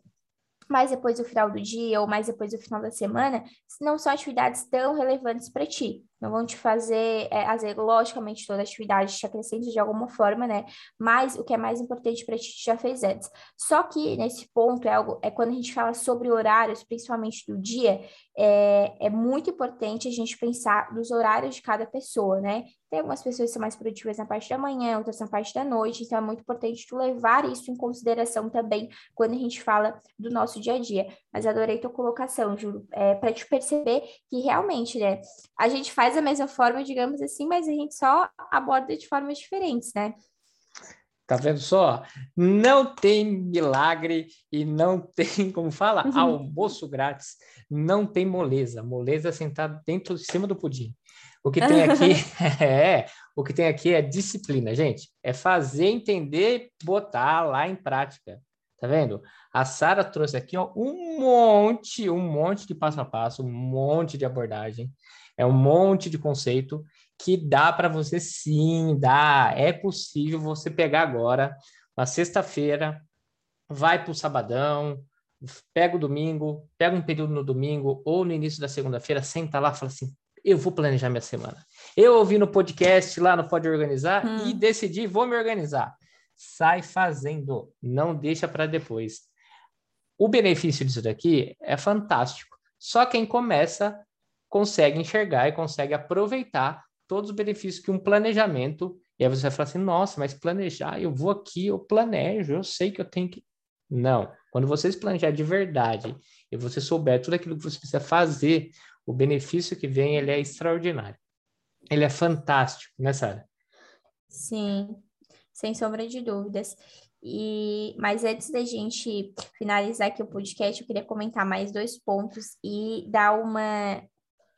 mais depois do final do dia ou mais depois do final da semana, não são atividades tão relevantes para ti. Não vão te fazer, é, fazer, logicamente, toda a atividade te acrescente de alguma forma, né? Mas o que é mais importante para ti, tu já fez antes. Só que nesse ponto, é, algo, é quando a gente fala sobre horários, principalmente do dia, é, é muito importante a gente pensar nos horários de cada pessoa, né? Tem algumas pessoas que são mais produtivas na parte da manhã, outras na parte da noite, então é muito importante tu levar isso em consideração também quando a gente fala do nosso dia a dia. Mas adorei tua colocação, Júlio, é, para te perceber que realmente, né, a gente faz faz a mesma forma, digamos assim, mas a gente só aborda de formas diferentes, né? Tá vendo só? Não tem milagre e não tem, como fala, uhum. almoço grátis, não tem moleza. Moleza sentada dentro, em cima do pudim. O que tem aqui é, o que tem aqui é disciplina, gente. É fazer, entender, botar lá em prática. Tá vendo? A Sara trouxe aqui, ó, um monte, um monte de passo a passo, um monte de abordagem. É um monte de conceito que dá para você sim, dá. É possível você pegar agora, na sexta-feira, vai para o sabadão, pega o domingo, pega um período no domingo ou no início da segunda-feira, senta lá e fala assim, eu vou planejar minha semana. Eu ouvi no podcast lá no Pode Organizar hum. e decidi, vou me organizar. Sai fazendo, não deixa para depois. O benefício disso daqui é fantástico. Só quem começa consegue enxergar e consegue aproveitar todos os benefícios que um planejamento... E aí você vai falar assim, nossa, mas planejar, eu vou aqui, eu planejo, eu sei que eu tenho que... Não. Quando você se planejar de verdade e você souber tudo aquilo que você precisa fazer, o benefício que vem, ele é extraordinário. Ele é fantástico, né, Sara? Sim, sem sombra de dúvidas. E, mas antes da gente finalizar aqui o podcast, eu queria comentar mais dois pontos e dar uma...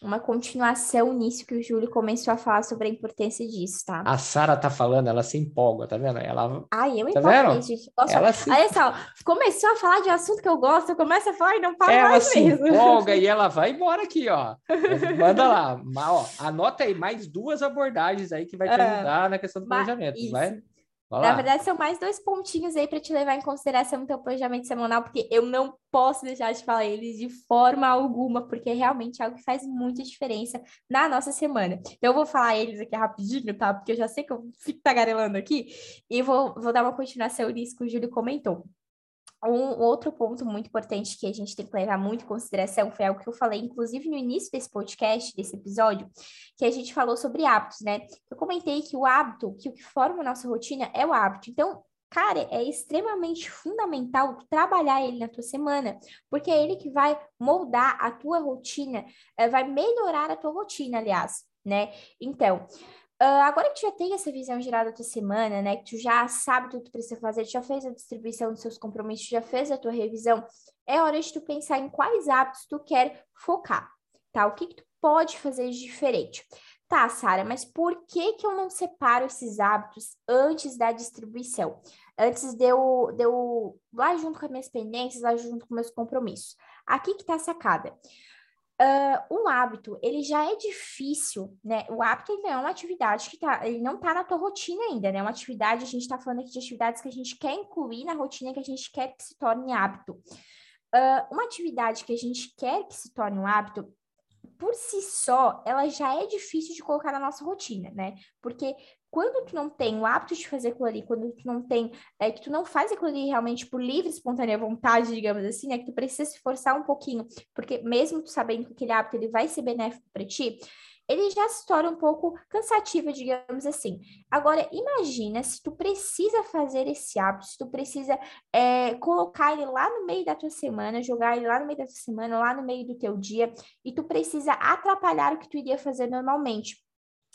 Uma continuação nisso que o Júlio começou a falar sobre a importância disso, tá? A Sara tá falando, ela se empolga, tá vendo? Ela... Ai, eu me empolgo, gente. Ela se... Olha só, começou a falar de um assunto que eu gosto, eu começo a falar e não para ela mais mesmo. Ela se empolga e ela vai embora aqui, ó. Manda lá. Ó, anota aí mais duas abordagens aí que vai te ajudar ah, na questão do planejamento, isso. vai? Olá. Na verdade, são mais dois pontinhos aí para te levar em consideração o teu planejamento semanal, porque eu não posso deixar de falar eles de forma alguma, porque é realmente algo que faz muita diferença na nossa semana. Então, eu vou falar eles aqui rapidinho, tá? Porque eu já sei que eu fico tagarelando aqui, e vou, vou dar uma continuação nisso que o Júlio comentou. Um outro ponto muito importante que a gente tem que levar muito em consideração foi algo que eu falei, inclusive, no início desse podcast, desse episódio, que a gente falou sobre hábitos, né? Eu comentei que o hábito, que o que forma a nossa rotina é o hábito. Então, cara, é extremamente fundamental trabalhar ele na tua semana, porque é ele que vai moldar a tua rotina, vai melhorar a tua rotina, aliás, né? Então... Uh, agora que tu já tem essa visão geral da tua semana, né, que tu já sabe tudo que tu precisa fazer, tu já fez a distribuição dos seus compromissos, tu já fez a tua revisão, é hora de tu pensar em quais hábitos tu quer focar, tá? O que que tu pode fazer de diferente? Tá, Sara, mas por que que eu não separo esses hábitos antes da distribuição? Antes de eu, de eu lá junto com as minhas pendências, lá junto com meus compromissos. Aqui que tá a sacada. Uh, um hábito, ele já é difícil, né? O hábito ainda é uma atividade que tá, ele não tá na tua rotina ainda, né? Uma atividade, a gente tá falando aqui de atividades que a gente quer incluir na rotina, que a gente quer que se torne hábito. Uh, uma atividade que a gente quer que se torne um hábito, por si só, ela já é difícil de colocar na nossa rotina, né? Porque quando tu não tem o hábito de fazer aquilo ali, quando tu não tem, é, que tu não faz aquilo ali realmente por livre, espontânea vontade, digamos assim, né? Que tu precisa se forçar um pouquinho, porque mesmo tu sabendo que aquele hábito ele vai ser benéfico para ti, ele já se torna um pouco cansativo, digamos assim. Agora, imagina se tu precisa fazer esse hábito, se tu precisa é, colocar ele lá no meio da tua semana, jogar ele lá no meio da tua semana, lá no meio do teu dia, e tu precisa atrapalhar o que tu iria fazer normalmente.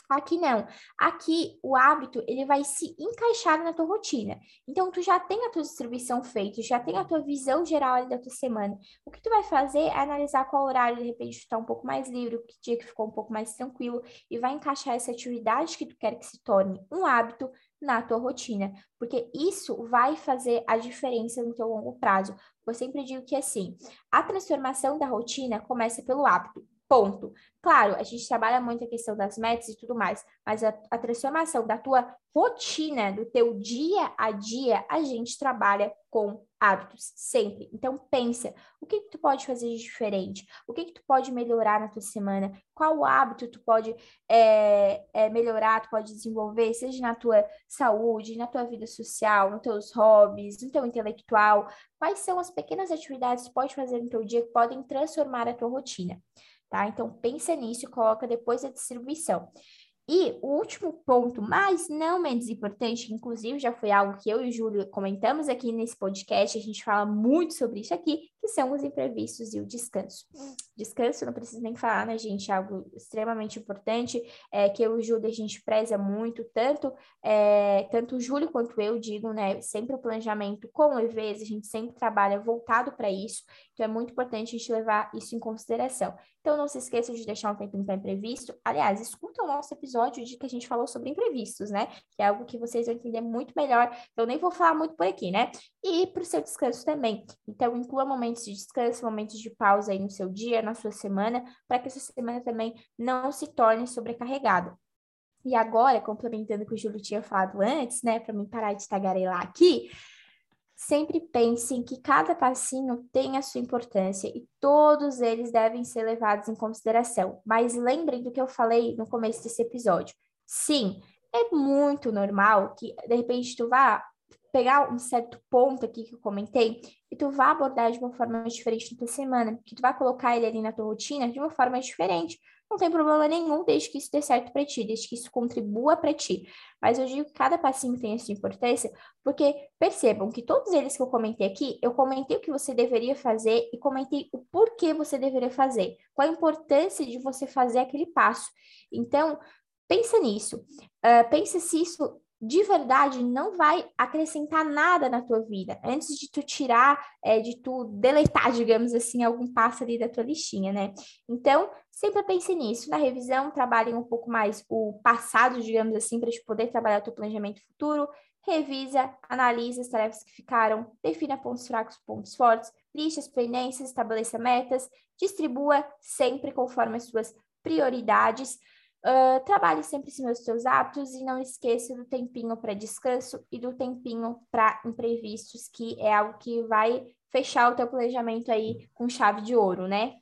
Aqui não. Aqui o hábito, ele vai se encaixar na tua rotina. Então, tu já tem a tua distribuição feita, já tem a tua visão geral ali da tua semana. O que tu vai fazer é analisar qual horário, de repente, tu tá um pouco mais livre, que dia que ficou um pouco mais tranquilo, e vai encaixar essa atividade que tu quer que se torne um hábito na tua rotina, porque isso vai fazer a diferença no teu longo prazo. Eu sempre digo que, assim, a transformação da rotina começa pelo hábito. Ponto. Claro, a gente trabalha muito a questão das metas e tudo mais, mas a, a transformação da tua rotina, do teu dia a dia, a gente trabalha com hábitos, sempre. Então, pensa, o que que tu pode fazer de diferente? O que que tu pode melhorar na tua semana? Qual hábito tu pode é, é, melhorar, tu pode desenvolver, seja na tua saúde, na tua vida social, nos teus hobbies, no teu intelectual? Quais são as pequenas atividades que tu pode fazer no teu dia que podem transformar a tua rotina? Tá? Então, pensa nisso e coloca depois da distribuição. E o último ponto, mas não menos importante, que inclusive já foi algo que eu e o Júlio comentamos aqui nesse podcast, a gente fala muito sobre isso aqui, que são os imprevistos e o descanso. Descanso, não preciso nem falar, né, gente? É algo extremamente importante, é, que eu e o Júlio a gente preza muito, tanto, é, tanto o Júlio quanto eu, digo, né? Sempre o planejamento com leveza, a gente sempre trabalha voltado para isso, então é muito importante a gente levar isso em consideração. Então não se esqueça de deixar um tempinho para imprevisto. Aliás, escuta o nosso episódio episódio de que a gente falou sobre imprevistos, né? Que é algo que vocês vão entender muito melhor. Eu nem vou falar muito por aqui, né? E para o seu descanso também. Então, inclua momentos de descanso, momentos de pausa aí no seu dia, na sua semana, para que a sua semana também não se torne sobrecarregada. E agora, complementando o que o Júlio tinha falado antes, né, para mim parar de tagarelar aqui, sempre pensem que cada passinho tem a sua importância e todos eles devem ser levados em consideração. Mas lembrem do que eu falei no começo desse episódio. Sim, é muito normal que, de repente, tu vá pegar um certo ponto aqui que eu comentei e tu vá abordar de uma forma diferente na tua semana, que tu vá colocar ele ali na tua rotina de uma forma diferente. Não tem problema nenhum, desde que isso dê certo para ti, desde que isso contribua para ti. Mas eu digo que cada passinho tem a sua importância, porque percebam que todos eles que eu comentei aqui, eu comentei o que você deveria fazer e comentei o porquê você deveria fazer, qual a importância de você fazer aquele passo. Então, pensa nisso. Uh, pensa se isso de verdade não vai acrescentar nada na tua vida, antes de tu tirar, é, de tu deletar, digamos assim, algum passo ali da tua listinha, né? Então, sempre pense nisso. Na revisão, trabalhem um pouco mais o passado, digamos assim, para te poder trabalhar o teu planejamento futuro. Revisa, analisa as tarefas que ficaram, defina pontos fracos, pontos fortes, liste as pendências, estabeleça metas, distribua sempre conforme as suas prioridades. Uh, trabalhe sempre em cima dos seus hábitos e não esqueça do tempinho para descanso e do tempinho para imprevistos, que é algo que vai fechar o teu planejamento aí com chave de ouro, né?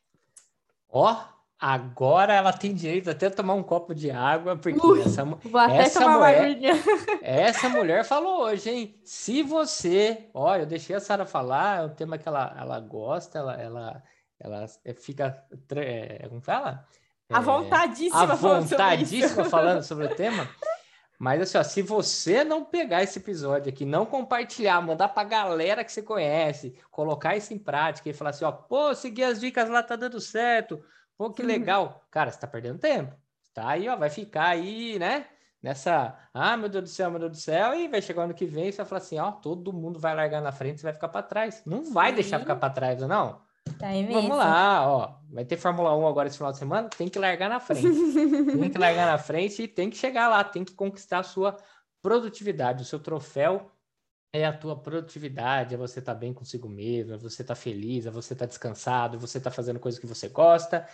Ó, oh, agora ela tem direito até a tomar um copo de água, porque Ui, essa, vou até essa tomar mulher, essa mulher falou hoje, hein? Se você, ó, eu deixei a Sara falar, é um tema que ela, ela gosta, ela, ela, ela fica, é, como fala? A vontadíssima, é, a vontadíssima falando sobre o tema. Mas assim, ó, se você não pegar esse episódio aqui, não compartilhar, mandar pra galera que você conhece, colocar isso em prática e falar assim, ó, pô, seguir as dicas lá, tá dando certo, pô, que legal. Cara, você tá perdendo tempo. Tá aí, ó, vai ficar aí, né? Nessa, ah, meu Deus do céu, meu Deus do céu, e vai chegar ano que vem e você vai falar assim, ó, todo mundo vai largar na frente, você vai ficar pra trás. Não vai Sim. deixar ficar pra trás, não. Tá Vamos lá, ó. Vai ter Fórmula um agora esse final de semana, tem que largar na frente. Tem que largar na frente e tem que chegar lá, tem que conquistar a sua produtividade. O seu troféu é a tua produtividade, é você estar tá bem consigo mesmo, é você estar tá feliz, é você estar tá descansado, é você estar tá fazendo coisa que você gosta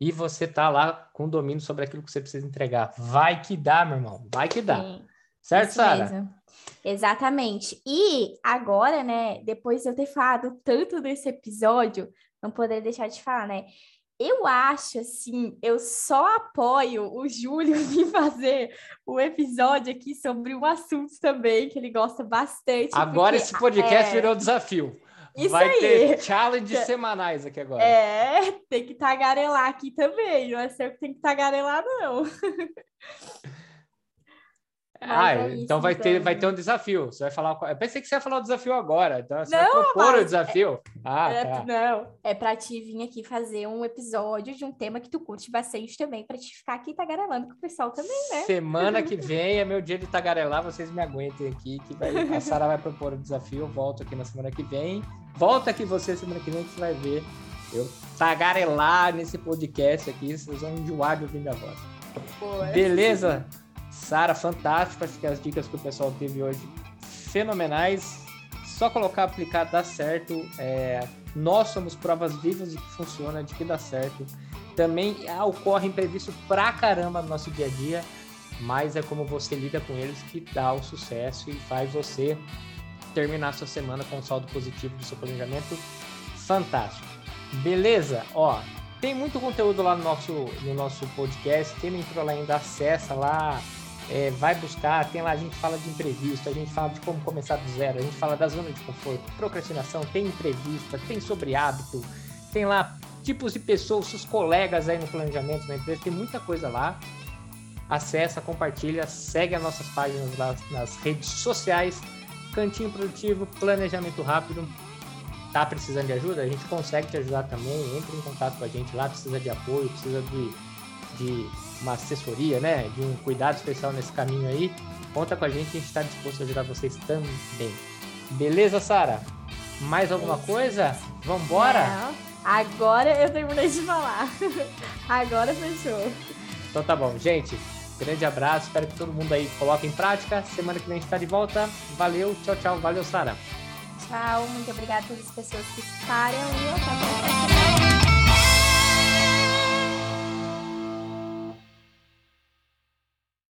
e você tá lá com domínio sobre aquilo que você precisa entregar. Vai que dá, meu irmão, vai que dá. Sim. Certo, Sara? Exatamente. E agora, né, depois de eu ter falado tanto desse episódio, não poderia deixar de falar, né? Eu acho, assim, eu só apoio o Júlio em fazer um episódio aqui sobre um assunto também que ele gosta bastante. Agora porque, esse podcast é... virou desafio. Isso Vai aí. ter challenge é, semanais aqui agora. É, tem que tagarelar aqui também. Não é certo que tem que tagarelar, não. Ah, é isso, então vai ter, vai ter um desafio. Você vai falar. Eu pensei que você ia falar o desafio agora. Então você não, vai propor o desafio. É, ah, é, tá. Não. É pra te vir aqui fazer um episódio de um tema que tu curte bastante também, pra te ficar aqui tagarelando com o pessoal também, né? Semana que vem é meu dia de tagarelar, vocês me aguentem aqui. Que vai, a Sara vai propor o desafio. Eu volto aqui na semana que vem. Volta aqui você semana que vem que você vai ver eu tagarelar nesse podcast aqui. Vocês vão enjoar de ouvir minha voz. Boa. Beleza? Sara, fantástico, acho que as dicas que o pessoal teve hoje, fenomenais, só colocar, aplicar, dá certo, é, nós somos provas vivas de que funciona, de que dá certo, também ah, ocorre imprevisto pra caramba no nosso dia a dia, mas é como você lida com eles que dá o sucesso e faz você terminar a sua semana com um saldo positivo do seu planejamento, fantástico, beleza? Ó, tem muito conteúdo lá no nosso, no nosso podcast, quem não entrou lá ainda, acessa lá, É, vai buscar, tem lá, a gente fala de imprevisto, a gente fala de como começar do zero, a gente fala da zona de conforto, procrastinação, tem entrevista, tem sobre hábito, tem lá tipos de pessoas, seus colegas aí no planejamento da empresa, tem muita coisa lá. Acessa, compartilha, segue as nossas páginas lá nas redes sociais, Cantinho Produtivo, Planejamento Rápido. Tá precisando de ajuda? A gente consegue te ajudar também, entra em contato com a gente lá, precisa de apoio, precisa de... de uma assessoria, né? De um cuidado especial nesse caminho aí. Conta com a gente, a gente está disposto a ajudar vocês também. Beleza, Sara? Mais alguma Sim. coisa? Vambora? Não, agora eu terminei de falar. Agora fechou. Então tá bom, gente. Grande abraço. Espero que todo mundo aí coloque em prática. Semana que vem a gente está de volta. Valeu, tchau, tchau. Valeu, Sara. Tchau. Muito obrigada a todas as pessoas que ficaram e eu também.